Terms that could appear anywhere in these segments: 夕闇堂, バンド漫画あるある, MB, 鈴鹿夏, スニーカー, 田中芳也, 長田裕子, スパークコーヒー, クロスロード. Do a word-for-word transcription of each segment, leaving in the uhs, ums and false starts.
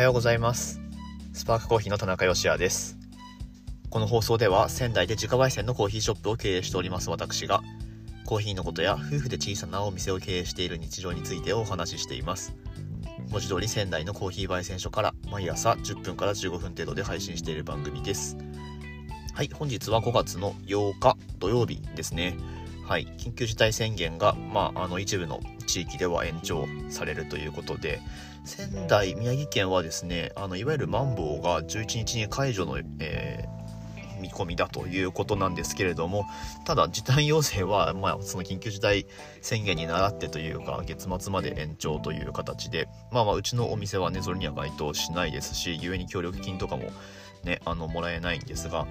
はようございます。スパークコーヒーの田中芳也です。この放送では仙台で自家焙煎のコーヒーショップを経営しております私が、コーヒーのことや夫婦で小さなお店を経営している日常についてお話ししています。文字通り仙台のコーヒー焙煎所から毎朝じゅっぷんからじゅうごふん程度で配信している番組です。はい、本日はごがつのようか土曜日ですね。はい、緊急事態宣言が、まあ、あの一部の地域では延長されるということで、仙台、宮城県はですね、あのいわゆるまん防がじゅういちにちに解除の、えー、見込みだということなんですけれども、ただ時短要請は、まあ、その緊急事態宣言に倣ってというか月末まで延長という形で、まあ、まあうちのお店はねそれには該当しないですし、ゆえに協力金とかも、ね、あのもらえないんですが、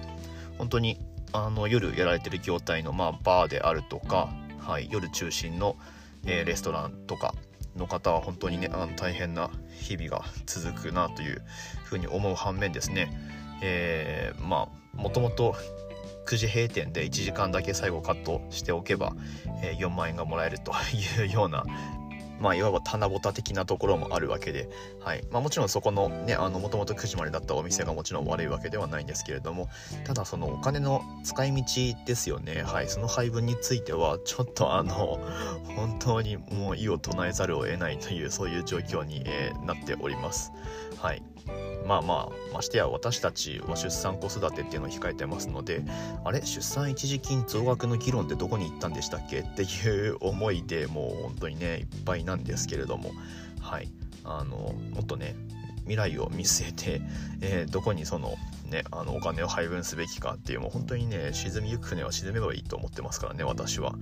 本当にあの夜やられてる業態の、まあ、バーであるとか、はい、夜中心の、えー、レストランとかの方は本当にねあの大変な日々が続くなというふうに思う反面ですね、えー、まあもともとくじ閉店でいちじかんだけ最後カットしておけば、えー、よんまんえんがもらえるというような、まあ、いわば棚ぼた的なところもあるわけで、はいまあ、もちろんそこのねあのもともとくじまでだったお店がもちろん悪いわけではないんですけれども、ただそのお金の使い道ですよね。はい、その配分についてはちょっとあの本当にもう異を唱えざるを得ないというそういう状況に、えー、なっております。はいまあまあましてや私たちは出産子育てっていうのを控えてますので、あれ出産一時金増額の議論ってどこに行ったんでしたっけっていう思いでもう本当にねいっぱいなんですけれども、はいあのもっとね未来を見据えて、えー、どこにそのねあのお金を配分すべきかっていう、もう本当にね沈みゆく船は沈めばいいと思ってますからね私は、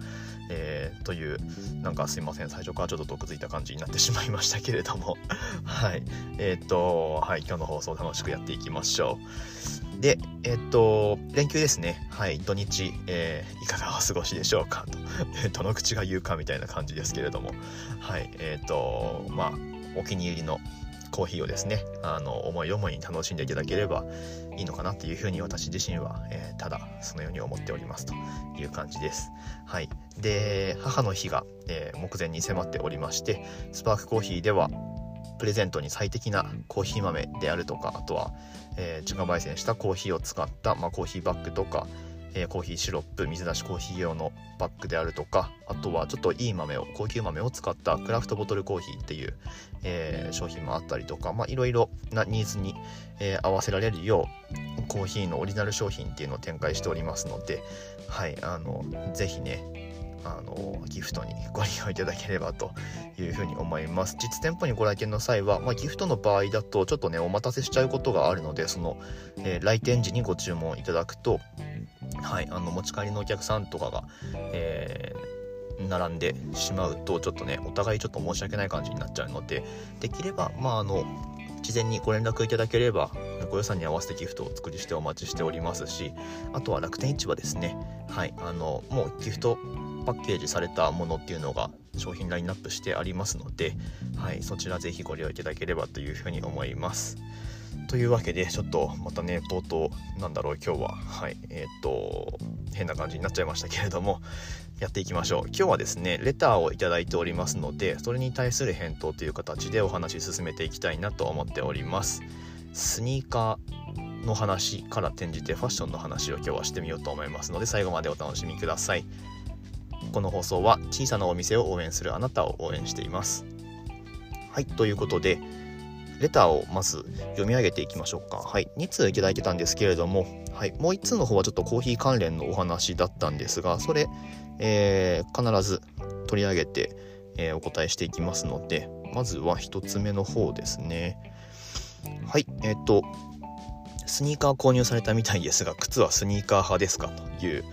えー、というなんかすいません最初からちょっと毒づいた感じになってしまいましたけれどもはいえっとはい今日の放送楽しくやっていきましょう。でえっと連休ですね。はい土日、えー、いかがお過ごしでしょうかとどの口が言うかみたいな感じですけれども、はいえっとまあお気に入りのコーヒーをですねあの思い思いに楽しんでいただければいいのかなというふうに私自身は、えー、ただそのように思っておりますという感じです。はいで母の日が、えー、目前に迫っておりまして、スパークコーヒーではプレゼントに最適なコーヒー豆であるとか、あとは、えー、自家焙煎したコーヒーを使った、まあ、コーヒーバッグとかコーヒーシロップ、水出しコーヒー用のバッグであるとか、あとはちょっといい豆を高級豆を使ったクラフトボトルコーヒーっていう、えー、商品もあったりとか、まあいろいろなニーズに、えー、合わせられるようコーヒーのオリジナル商品っていうのを展開しておりますので、はいあのぜひねあのギフトにご利用いただければというふうに思います。実店舗にご来店の際は、まあ、ギフトの場合だとちょっとねお待たせしちゃうことがあるので、その、えー、来店時にご注文いただくと、はい、あの持ち帰りのお客さんとかが、えー、並んでしまうとちょっとねお互いちょっと申し訳ない感じになっちゃうので、できればまああの事前にご連絡いただければご予算に合わせてギフトをお作りしてお待ちしておりますし、あとは楽天市場ですね。はいあのもうギフトパッケージされたものっていうのが商品ラインナップしてありますので、はい、そちらぜひご利用いただければというふうに思います。というわけでちょっとまたね冒頭なんだろう今日ははいえー、っと変な感じになっちゃいましたけれどもやっていきましょう。今日はですねレターをいただいておりますので、それに対する返答という形でお話し進めていきたいなと思っております。スニーカーの話から転じてファッションの話を今日はしてみようと思いますので、最後までお楽しみください。この放送は小さなお店を応援するあなたを応援しています。はいということでレターをまず読み上げていきましょうか。はいに通いただいてたんですけれども、はい、もういち通の方はちょっとコーヒー関連のお話だったんですが、それ、えー、必ず取り上げて、えー、お答えしていきますので、まずはひとつめの方ですね。はいえっ、ー、とスニーカー購入されたみたいですが靴はスニーカー派ですかという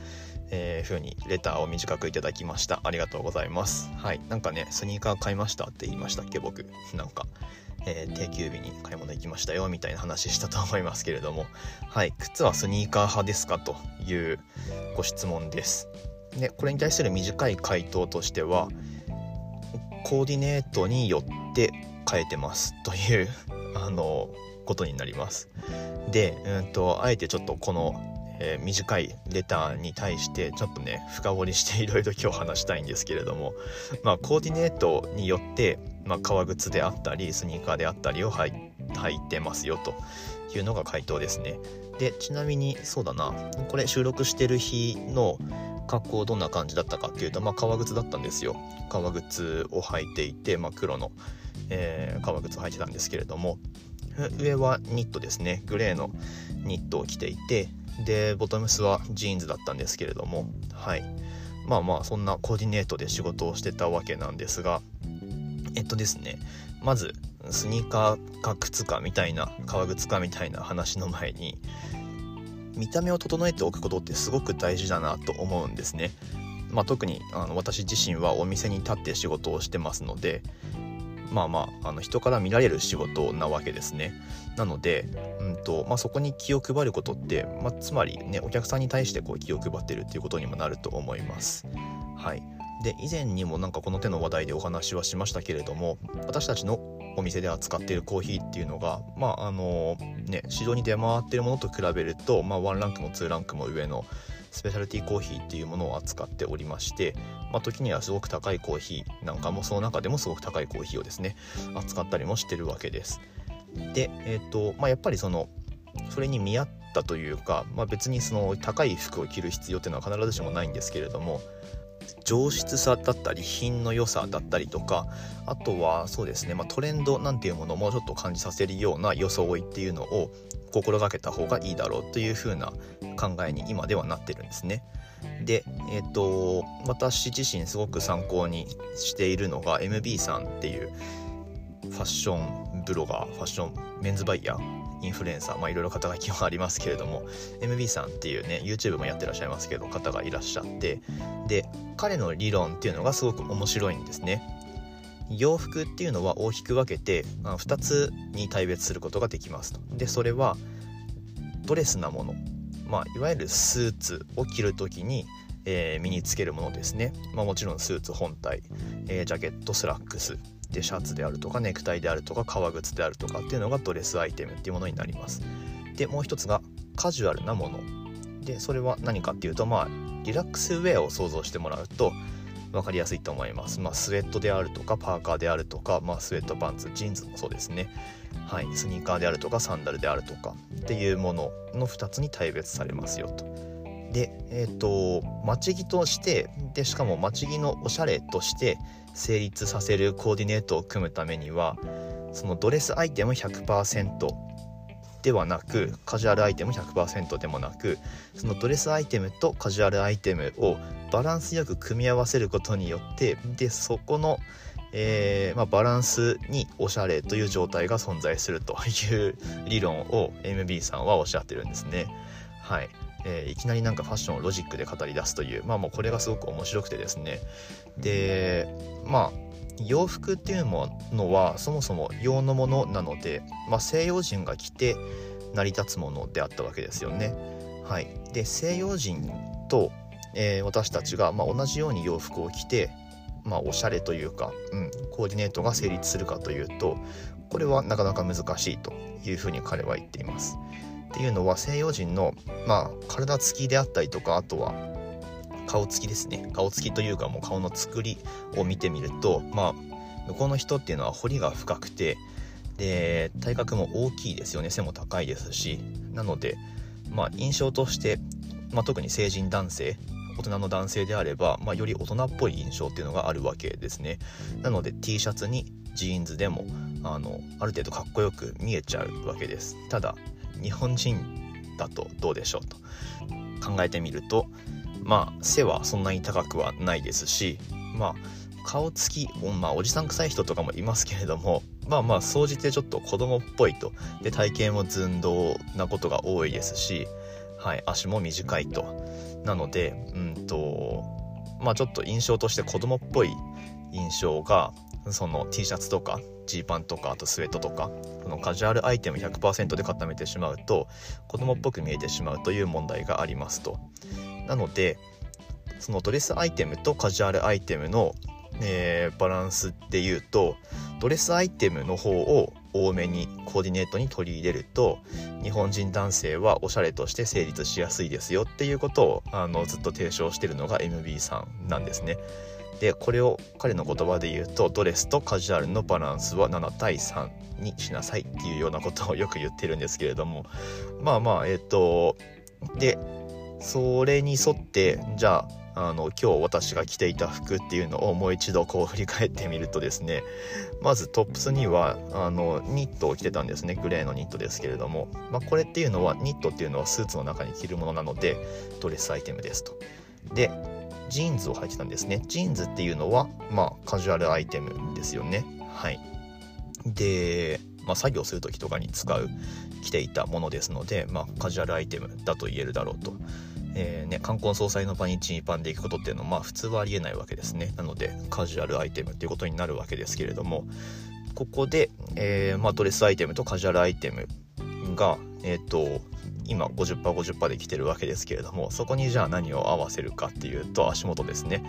えー、ふうにレターを短くいただきました。ありがとうございます。はいなんかねスニーカー買いましたって言いましたっけ僕なんか、えー、定休日に買い物行きましたよみたいな話したと思いますけれども、はい靴はスニーカー派ですかというご質問です。でこれに対する短い回答としてはコーディネートによって変えてますというあのことになります。でうんとあえてちょっとこのえー、短いレターに対してちょっとね深掘りしていろいろ今日話したいんですけれども、まあコーディネートによって、まあ、革靴であったりスニーカーであったりを履い炊いてますよというのが回答ですね。でちなみにそうだな、これ収録してる日の格好どんな感じだったかっていうと、まあ、革靴だったんですよ。革靴を履いていて、まあ、黒の、えー、革靴を履いてたんですけれども、上はニットですね、グレーのニットを着ていて、でボトムスはジーンズだったんですけれども、はい、まあまあそんなコーディネートで仕事をしてたわけなんですが、えっとですねまずスニーカーか靴かみたいな、革靴かみたいな話の前に、見た目を整えておくことってすごく大事だなと思うんですね。まあ、特にあの私自身はお店に立って仕事をしてますので、まあまあ、あの人から見られる仕事なわけですね。なので、うんとまあ、そこに気を配ることって、まあ、つまりね、お客さんに対してこう気を配ってるっていうことにもなると思います。はい。で以前にもなんかこの手の話題でお話はしましたけれども、私たちのお店で扱っているコーヒーっていうのが、まああのね、市場に出回っているものと比べると、まあ、ワンランクもツーランクも上のスペシャルティーコーヒーっていうものを扱っておりまして、まあ、時にはすごく高いコーヒーなんかも、その中でもすごく高いコーヒーをですね扱ったりもしてるわけです。で、えーとまあ、やっぱりそのそれに見合ったというか、まあ、別にその高い服を着る必要っていうのは必ずしもないんですけれども、上質さだったり品の良さだったりとか、あとはそうですね、まあ、トレンドなんていうものもちょっと感じさせるような装いっていうのを心がけた方がいいだろうという風な考えに今ではなってるんですね。で、えーと、私自身すごく参考にしているのが エムビー さんっていうファッションブロガー、ファッションメンズバイヤー、インフルエンサー、まあいろいろ肩書きはありますけれども、 エムビー さんっていうね YouTube もやってらっしゃいますけど方がいらっしゃって、で彼の理論っていうのがすごく面白いんですね。洋服っていうのは大きく分けてふたつに大別することができますと。でそれはドレスなもの、まあいわゆるスーツを着るときに、えー、身につけるものですね。まあもちろんスーツ本体、えー、ジャケット、スラックスでシャツであるとかネクタイであるとか革靴であるとかっていうのがドレスアイテムっていうものになります。でもう一つがカジュアルなもので、それは何かっていうと、まあリラックスウェアを想像してもらうと分かりやすいと思います。まあスウェットであるとかパーカーであるとか、まあスウェットパンツ、ジーンズもそうですね、はい、スニーカーであるとかサンダルであるとかっていうもののふたつに大別されますよと。で、えーと、町着として、でしかも町着のおしゃれとして成立させるコーディネートを組むためには、そのドレスアイテム ひゃくパーセント ではなくカジュアルアイテム ひゃくパーセント でもなく、そのドレスアイテムとカジュアルアイテムをバランスよく組み合わせることによって、でそこの、えーまあ、バランスにおしゃれという状態が存在するという理論を エムビー さんはおっしゃってるんですね。はい。えー、いきなりなんかファッションをロジックで語り出すという、まあもうこれがすごく面白くてですね。で、まあ洋服っていうのはそもそも洋のものなので、まあ、西洋人が着て成り立つものであったわけですよね。はい。で西洋人と、えー、私たちが、まあ、同じように洋服を着て、まあ、おしゃれというか、うん、コーディネートが成立するかというと、これはなかなか難しいというふうに彼は言っています。っていうのは西洋人の、まあ、体つきであったりとか、あとは顔つきですね。顔つきというか、もう顔の作りを見てみると、まあ、向こうの人っていうのは彫りが深くて、で体格も大きいですよね。背も高いですし、なので、まあ、印象として、まあ、特に成人男性、大人の男性であれば、まあ、より大人っぽい印象っていうのがあるわけですね。なので T シャツにジーンズでも あの、ある程度かっこよく見えちゃうわけです。ただ日本人だとどうでしょうと考えてみると、まあ背はそんなに高くはないですし、まあ顔つき、まあ、おじさん臭い人とかもいますけれども、まあまあ総じてちょっと子供っぽいと。で体型も寸胴なことが多いですし、はい、足も短いと。なので、うんとまあ、ちょっと印象として子供っぽい印象が、その T シャツとかジーパンとか、あとスウェットとか、そのカジュアルアイテム ひゃくパーセント で固めてしまうと子供っぽく見えてしまうという問題がありますと。なのでそのドレスアイテムとカジュアルアイテムの、えー、バランスでいうと、ドレスアイテムの方を多めにコーディネートに取り入れると、日本人男性はおしゃれとして成立しやすいですよっていうことをあのずっと提唱しているのが エムビー さんなんですね。でこれを彼の言葉で言うと、ドレスとカジュアルのバランスはななたいさんにしなさいっていうようなことをよく言ってるんですけれども、まあまあえっとでそれに沿ってじゃああの今日私が着ていた服っていうのをもう一度こう振り返ってみるとですね、まずトップスにはあのニットを着てたんですね。グレーのニットですけれども、まあ、これっていうのはニットっていうのはスーツの中に着るものなのでドレスアイテムですと。でジーンズを履いてたんですね。ジーンズっていうのはまあカジュアルアイテムですよね。はい。で、まあ、作業する時とかに使う着ていたものですので、まあ、カジュアルアイテムだと言えるだろうと。えーね、冠婚葬祭の場にジーパンで行くことっていうのは、まあ、普通はありえないわけですね。なのでカジュアルアイテムっていうことになるわけですけれども、ここで、えーまあ、ドレスアイテムとカジュアルアイテムが、えー、と今 ごじゅっパーセントごじゅっパーセント で来てるわけですけれども、そこにじゃあ何を合わせるかっていうと足元ですね。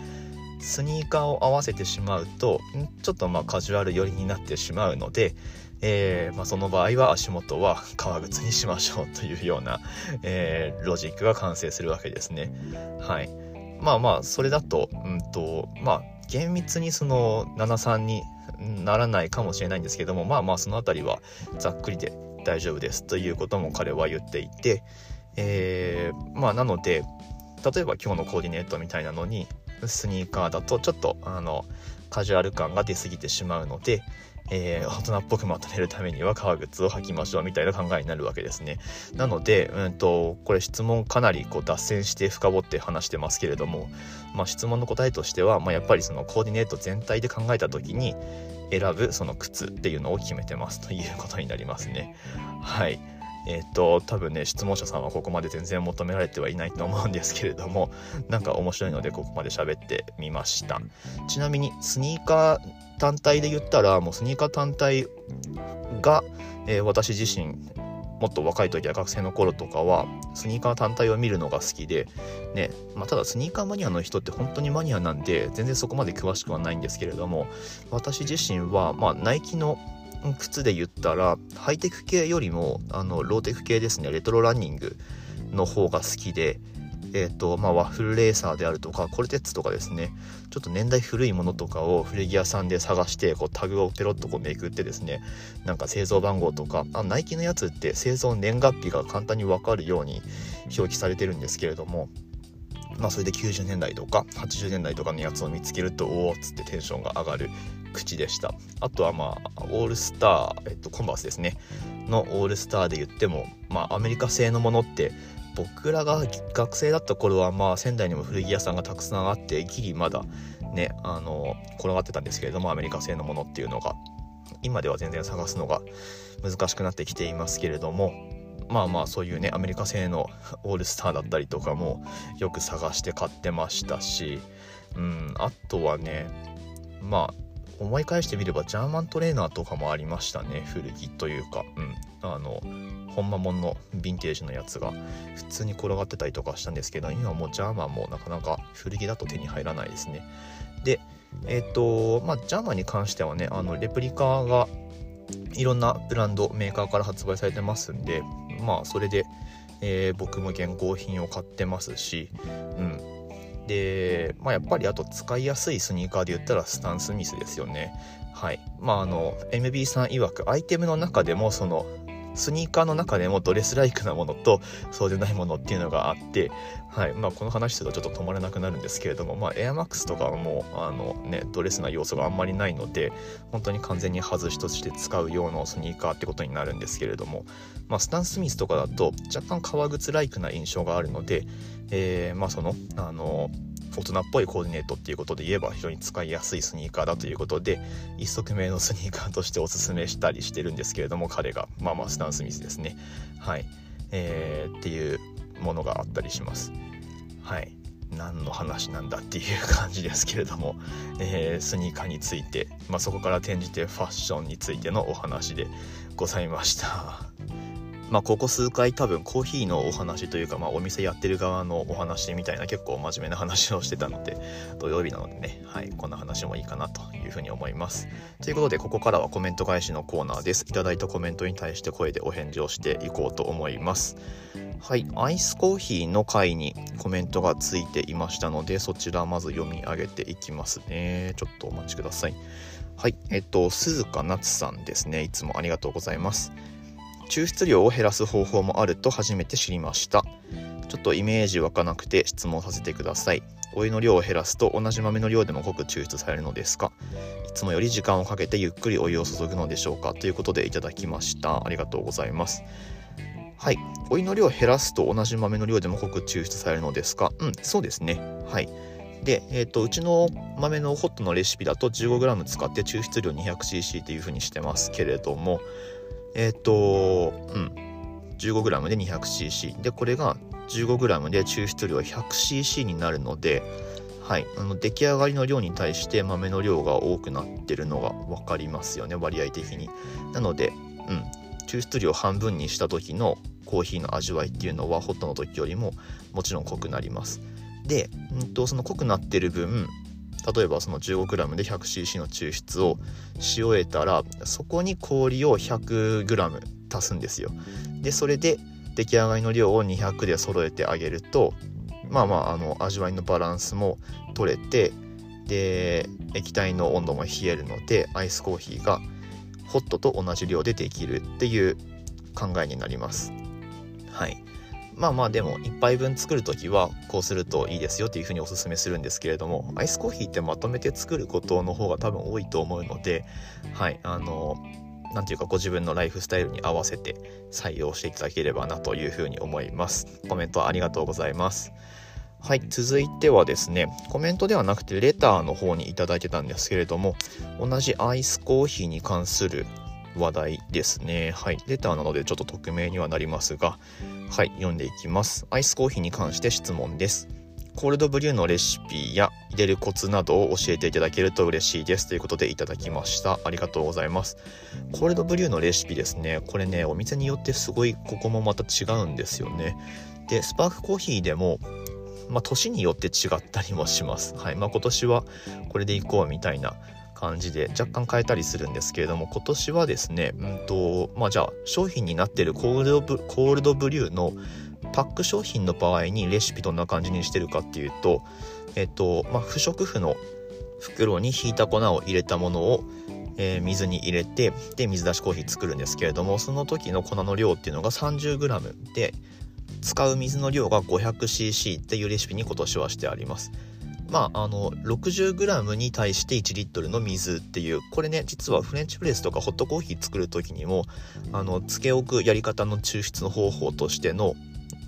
スニーカーを合わせてしまうとちょっとまあカジュアル寄りになってしまうので、えーまあ、その場合は足元は革靴にしましょうというような、えー、ロジックが完成するわけですね。はい、まあまあそれだと、うんとまあ、厳密にそのななさんにならないかもしれないんですけども、まあまあそのあたりはざっくりで大丈夫ですということも彼は言っていて、えー、まあなので例えば今日のコーディネートみたいなのにスニーカーだとちょっとあのカジュアル感が出過ぎてしまうので、えー、大人っぽくまとめるためには革靴を履きましょうみたいな考えになるわけですね。なので、うんと、これ質問かなりこう脱線して深掘って話してますけれども、まあ、質問の答えとしては、まあ、やっぱりそのコーディネート全体で考えた時に選ぶその靴っていうのを決めてますということになりますね。はい。えーと、多分ね質問者さんはここまで全然求められてはいないと思うんですけれども、なんか面白いのでここまで喋ってみました。ちなみにスニーカー単体で言ったら、もうスニーカー単体が、えー、私自身もっと若い時や学生の頃とかはスニーカー単体を見るのが好きで、ねまあ、ただスニーカーマニアの人って本当にマニアなんで全然そこまで詳しくはないんですけれども、私自身は、まあ、ナイキの靴で言ったらハイテク系よりもあのローテク系ですね、レトロランニングの方が好きで、えーとまあ、ワッフルレーサーであるとかコルテッツとかですね、ちょっと年代古いものとかを古着屋さんで探してこうタグをペロッとこうめくってですね、なんか製造番号とか、あナイキのやつって製造年月日が簡単に分かるように表記されてるんですけれども、まあ、それできゅうじゅうねんだいとかはちじゅうねんだいとかのやつを見つけるとおおっつってテンションが上がる口でした。あとはまあオールスター、えっと、コンバースですねのオールスターで言っても、まあ、アメリカ製のものって僕らが学生だった頃はまあ仙台にも古着屋さんがたくさんあってギリまだねあの転がってたんですけれども、アメリカ製のものっていうのが今では全然探すのが難しくなってきていますけれども、まあまあそういうねアメリカ製のオールスターだったりとかもよく探して買ってましたし、うんあとはねまあ思い返してみればジャーマントレーナーとかもありましたね。古着というか、うん、あの本間もんのヴィンテージのやつが普通に転がってたりとかしたんですけど、今もうジャーマンもなかなか古着だと手に入らないですね。でえっ、ー、とまあジャーマンに関してはね、あのレプリカがいろんなブランドメーカーから発売されてますんで、まあそれで、えー、僕も現行品を買ってますし、うんでまあ、やっぱりあと使いやすいスニーカーで言ったらスタン・スミスですよね。はいまああの エムビー さん曰くアイテムの中でもそのスニーカーの中でもドレスライクなものとそうでないものっていうのがあって、はいまあ、この話するとちょっと止まらなくなるんですけれども、まあ、エアマックスとかはもうあの、ね、ドレスな要素があんまりないので本当に完全に外しとして使う用のスニーカーってことになるんですけれども、まあ、スタン・スミスとかだと若干革靴ライクな印象があるので、えー、まあそのあの大人っぽいコーディネートっていうことで言えば非常に使いやすいスニーカーだということで一足目のスニーカーとしておすすめしたりしてるんですけれども、彼がまあまあスタン・スミスですね。はい、えー、っていうものがあったりします。はい何の話なんだっていう感じですけれども、えー、スニーカーについて、まあ、そこから転じてファッションについてのお話でございました。まあ、ここ数回多分コーヒーのお話というか、まあ、お店やってる側のお話みたいな結構真面目な話をしてたので、土曜日なのでね、はい、こんな話もいいかなというふうに思います。ということで、ここからはコメント返しのコーナーです。いただいたコメントに対して声でお返事をしていこうと思います。はい、アイスコーヒーの回にコメントがついていましたので、そちらまず読み上げていきますね。ちょっとお待ちください。はい、えっと鈴鹿夏さんですね。いつもありがとうございます。抽出量を減らす方法もあると初めて知りました。ちょっとイメージ湧かなくて質問させてください。お湯の量を減らすと同じ豆の量でも濃く抽出されるのですか？いつもより時間をかけてゆっくりお湯を注ぐのでしょうか？ということでいただきました。ありがとうございます。はい、お湯の量を減らすと同じ豆の量でも濃く抽出されるのですか？うん、そうですね。はい、で、えーと、うちの豆のホットのレシピだと じゅうごグラム 使って抽出量 にひゃくシーシー というふうにしてますけれども、えーとうん、じゅうごグラム で にひゃくシーシー で、これが じゅうごグラム で抽出量 ひゃくシーシー になるので、はい、あの出来上がりの量に対して豆の量が多くなってるのが分かりますよね、割合的に。なので、うん、抽出量半分にした時のコーヒーの味わいっていうのはホットの時よりももちろん濃くなります。で、うんと、その濃くなってる分、例えばその じゅうごグラム で ひゃくシーシー の抽出をし終えたら、そこに氷を ひゃくグラム 足すんですよ。でそれで出来上がりの量をにひゃくで揃えてあげると、まあまあ、あの味わいのバランスも取れて、で液体の温度も冷えるので、アイスコーヒーがホットと同じ量でできるっていう考えになります。はい、まあまあ、でもいっぱいぶん作るときはこうするといいですよっていうふうにおすすめするんですけれども、アイスコーヒーってまとめて作ることの方が多分多いと思うので、はい、あのなんていうか、ご自分のライフスタイルに合わせて採用していただければなというふうに思います。コメントありがとうございます。はい、続いてはですね、コメントではなくてレターの方にいただいてたんですけれども、同じアイスコーヒーに関する話題ですね。はい、レターなのでちょっと匿名にはなりますが、はい、読んでいきます。アイスコーヒーに関して質問です。コールドブリューのレシピや入れるコツなどを教えていただけると嬉しいです、ということでいただきました。ありがとうございます。コールドブリューのレシピですね、これね、お店によってすごいここもまた違うんですよね。でスパークコーヒーでも、まあ、年によって違ったりもします。はい、まあ、今年はこれでいこうみたいな感じで若干変えたりするんですけれども、今年はですね、うんとまあ、じゃあ商品になっているコールドブ、コールドブリューのパック商品の場合にレシピどんな感じにしてるかっていうと、えっとまあ、不織布の袋にひいた粉を入れたものを、えー、水に入れて、で水出しコーヒー作るんですけれども、その時の粉の量っていうのが さんじゅうグラム で、使う水の量が ごひゃくシーシー っていうレシピに今年はしてあります。まあ、あの ろくじゅうグラム に対していちリットルの水っていう、これね、実はフレンチプレスとかホットコーヒー作る時にもあのつけ置くやり方の抽出の方法としての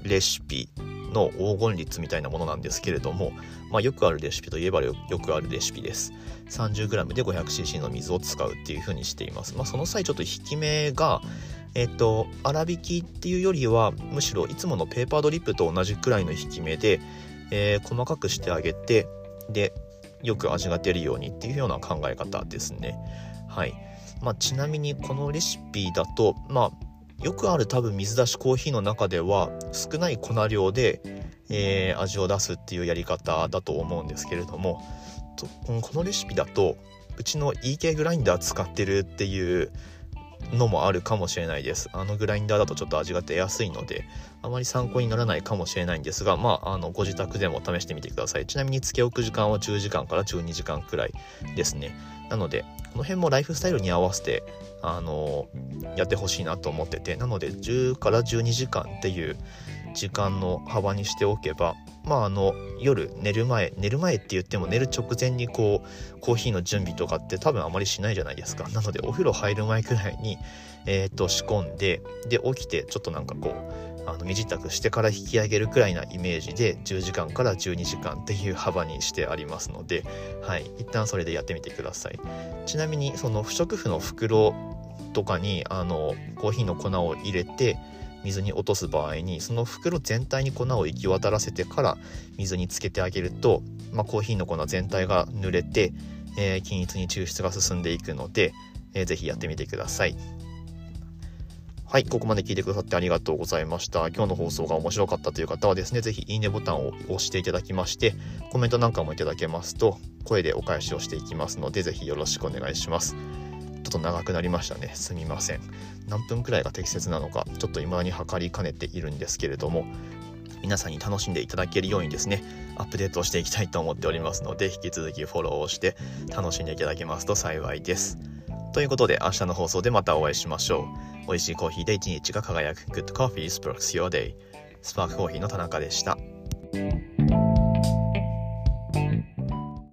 レシピの黄金律みたいなものなんですけれども、まあ、よくあるレシピといえば よ, よくあるレシピです。 さんじゅうグラム で ごひゃくシーシー の水を使うっていう風にしています。まあ、その際ちょっと引き目がえっと粗挽きっていうよりは、むしろいつものペーパードリップと同じくらいの引き目で、えー、細かくしてあげて、でよく味が出るようにっていうような考え方ですね。はい、まあ、ちなみにこのレシピだと、まあ、よくある多分水出しコーヒーの中では少ない粉量で、えー、味を出すっていうやり方だと思うんですけれども、とこのレシピだとうちの イーケー グラインダー使ってるっていうのもあるかもしれないです。あのグラインダーだとちょっと味が出やすいのであまり参考にならないかもしれないんですが、まあ、あのご自宅でも試してみてください。ちなみにつけ置く時間はじゅうじかんからじゅうにじかんくらいですね。なのでこの辺もライフスタイルに合わせてあのやってほしいなと思ってて、なのでじゅうからじゅうにじかんっていう時間の幅にしておけば、まあ、あの夜寝る前寝る前って言っても寝る直前にこうコーヒーの準備とかって多分あまりしないじゃないですか。なのでお風呂入る前くらいに、えー、と仕込んで、で起きてちょっとなんかこうあの身支度してから引き上げるくらいなイメージでじゅうじかんからじゅうにじかんっていう幅にしてありますので、はい、一旦それでやってみてください。ちなみにその不織布の袋とかにあのコーヒーの粉を入れて水に落とす場合に、その袋全体に粉を行き渡らせてから水につけてあげると、まあ、コーヒーの粉全体が濡れて、えー、均一に抽出が進んでいくので、えー、ぜひやってみてください。はい、ここまで聞いてくださってありがとうございました。今日の放送が面白かったという方はですね、ぜひいいねボタンを押していただきまして、コメントなんかもいただけますと、声でお返しをしていきますので、ぜひよろしくお願いします。ちょっと長くなりましたね。すみません。何分くらいが適切なのか、ちょっと未だに測りかねているんですけれども、皆さんに楽しんでいただけるようにですね、アップデートをしていきたいと思っておりますので、引き続きフォローをして楽しんでいただけますと幸いです。ということで、明日の放送でまたお会いしましょう。美味しいコーヒーで一日が輝く Good Coffee Sparks Your Day。 スパークコーヒーの田中でした。